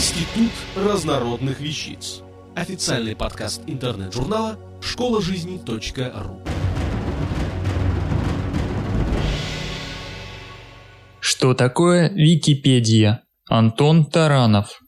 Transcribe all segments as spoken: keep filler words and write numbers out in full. Институт разнородных вещиц. Официальный подкаст интернет-журнала «Школа жизни.ру». Что такое Википедия? Антон Таранов.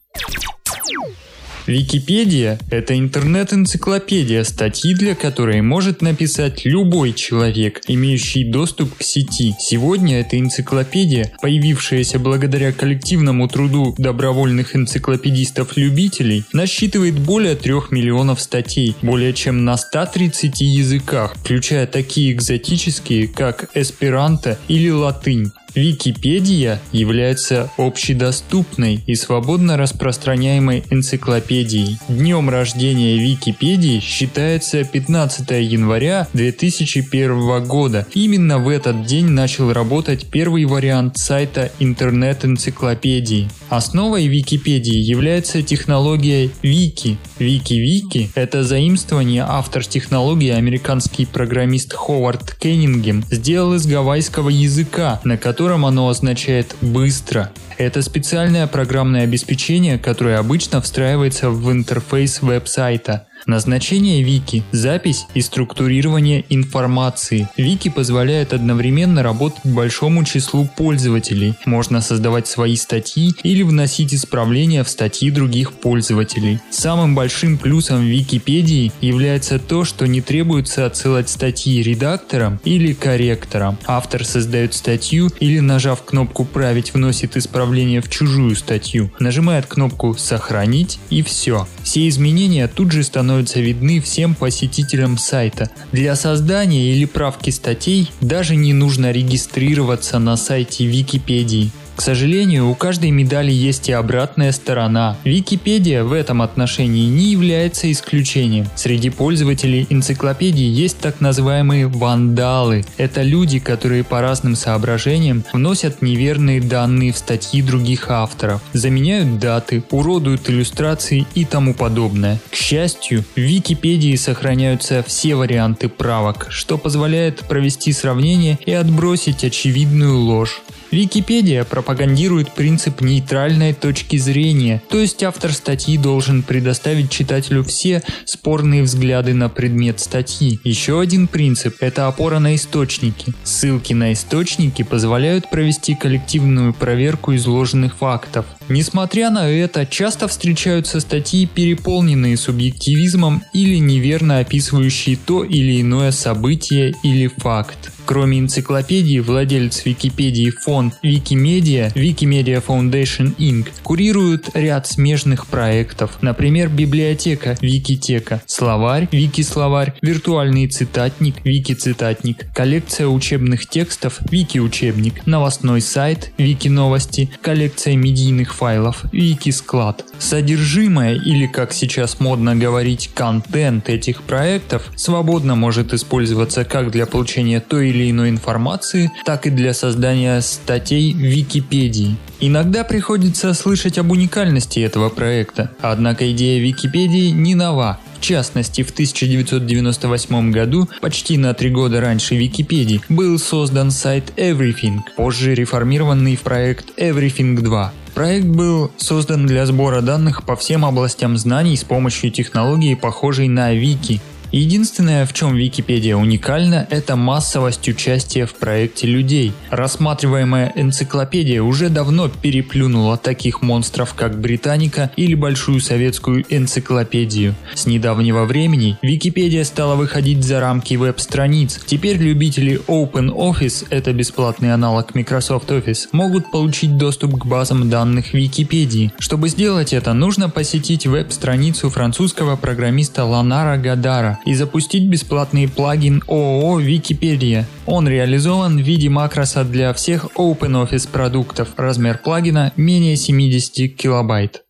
Википедия – это интернет-энциклопедия, статьи для которой может написать любой человек, имеющий доступ к сети. Сегодня эта энциклопедия, появившаяся благодаря коллективному труду добровольных энциклопедистов-любителей, насчитывает более трех миллионов статей, более чем на ста тридцати языках, включая такие экзотические, как эсперанто или латынь. Википедия является общедоступной и свободно распространяемой энциклопедией. Днем рождения Википедии считается пятнадцатого января две тысячи первого года. Именно в этот день начал работать первый вариант сайта интернет-энциклопедии. Основой Википедии является технология Вики. Вики-Вики – это заимствование, автор технологии, американский программист Ховард Кеннингем, сделал из гавайского языка, на котором оно означает «быстро». Это специальное программное обеспечение, которое обычно встраивается в интерфейс веб-сайта. Назначение Вики – запись и структурирование информации. Вики позволяет одновременно работать большому числу пользователей. Можно создавать свои статьи или вносить исправления в статьи других пользователей. Самым большим плюсом Википедии является то, что не требуется отсылать статьи редакторам или корректорам. Автор создает статью или, нажав кнопку «Править», вносит исправление в чужую статью. Нажимает кнопку «Сохранить» и все. Все изменения тут же становятся видны всем посетителям сайта. Для создания или правки статей даже не нужно регистрироваться на сайте Википедии. К сожалению, у каждой медали есть и обратная сторона. Википедия в этом отношении не является исключением. Среди пользователей энциклопедии есть так называемые вандалы. Это люди, которые по разным соображениям вносят неверные данные в статьи других авторов, заменяют даты, уродуют иллюстрации и тому подобное. К счастью, в Википедии сохраняются все варианты правок, что позволяет провести сравнение и отбросить очевидную ложь. Википедия пропагандирует принцип нейтральной точки зрения, то есть автор статьи должен предоставить читателю все спорные взгляды на предмет статьи. Еще один принцип – это опора на источники. Ссылки на источники позволяют провести коллективную проверку изложенных фактов. Несмотря на это, часто встречаются статьи, переполненные субъективизмом или неверно описывающие то или иное событие или факт. Кроме энциклопедии, владелец Википедии фонд Wikimedia, Wikimedia Foundation инкорпорейтед курирует ряд смежных проектов, например, библиотека Викитека, словарь Вики-словарь, виртуальный цитатник Вики-цитатник, коллекция учебных текстов Вики-учебник, новостной сайт Вики-новости, коллекция медийных файлов Вики-склад. Содержимое, или как сейчас модно говорить, контент этих проектов свободно может использоваться как для получения той или иной информации, так и для создания статей в Википедии. Иногда приходится слышать об уникальности этого проекта, однако идея Википедии не нова. В частности, в тысяча девятьсот девяносто восьмом году, почти на три года раньше Википедии, был создан сайт Everything, позже реформированный в проект Everything два. Проект был создан для сбора данных по всем областям знаний с помощью технологии, похожей на Вики. Единственное, в чем Википедия уникальна, это массовость участия в проекте людей. Рассматриваемая энциклопедия уже давно переплюнула таких монстров, как Британика или Большую Советскую энциклопедию. С недавнего времени Википедия стала выходить за рамки веб-страниц. Теперь любители OpenOffice, это бесплатный аналог Microsoft Office, могут получить доступ к базам данных Википедии. Чтобы сделать это, нужно посетить веб-страницу французского программиста Ланара Гадара и запустить бесплатный плагин ООО «Википедия». Он реализован в виде макроса для всех OpenOffice продуктов. Размер плагина менее семидесяти килобайт.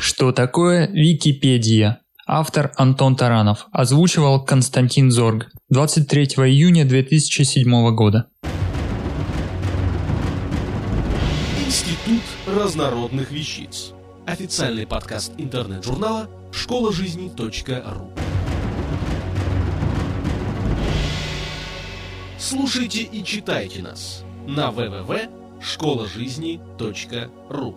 Что такое Википедия? Автор Антон Таранов. Озвучивал Константин Зорг. двадцать третьего июня две тысячи седьмого года. Институт разнородных вещиц. Официальный подкаст интернет-журнала «Школа жизни.ру». Слушайте и читайте нас на дабл ю дабл ю дабл ю точка школа жизни точка ру.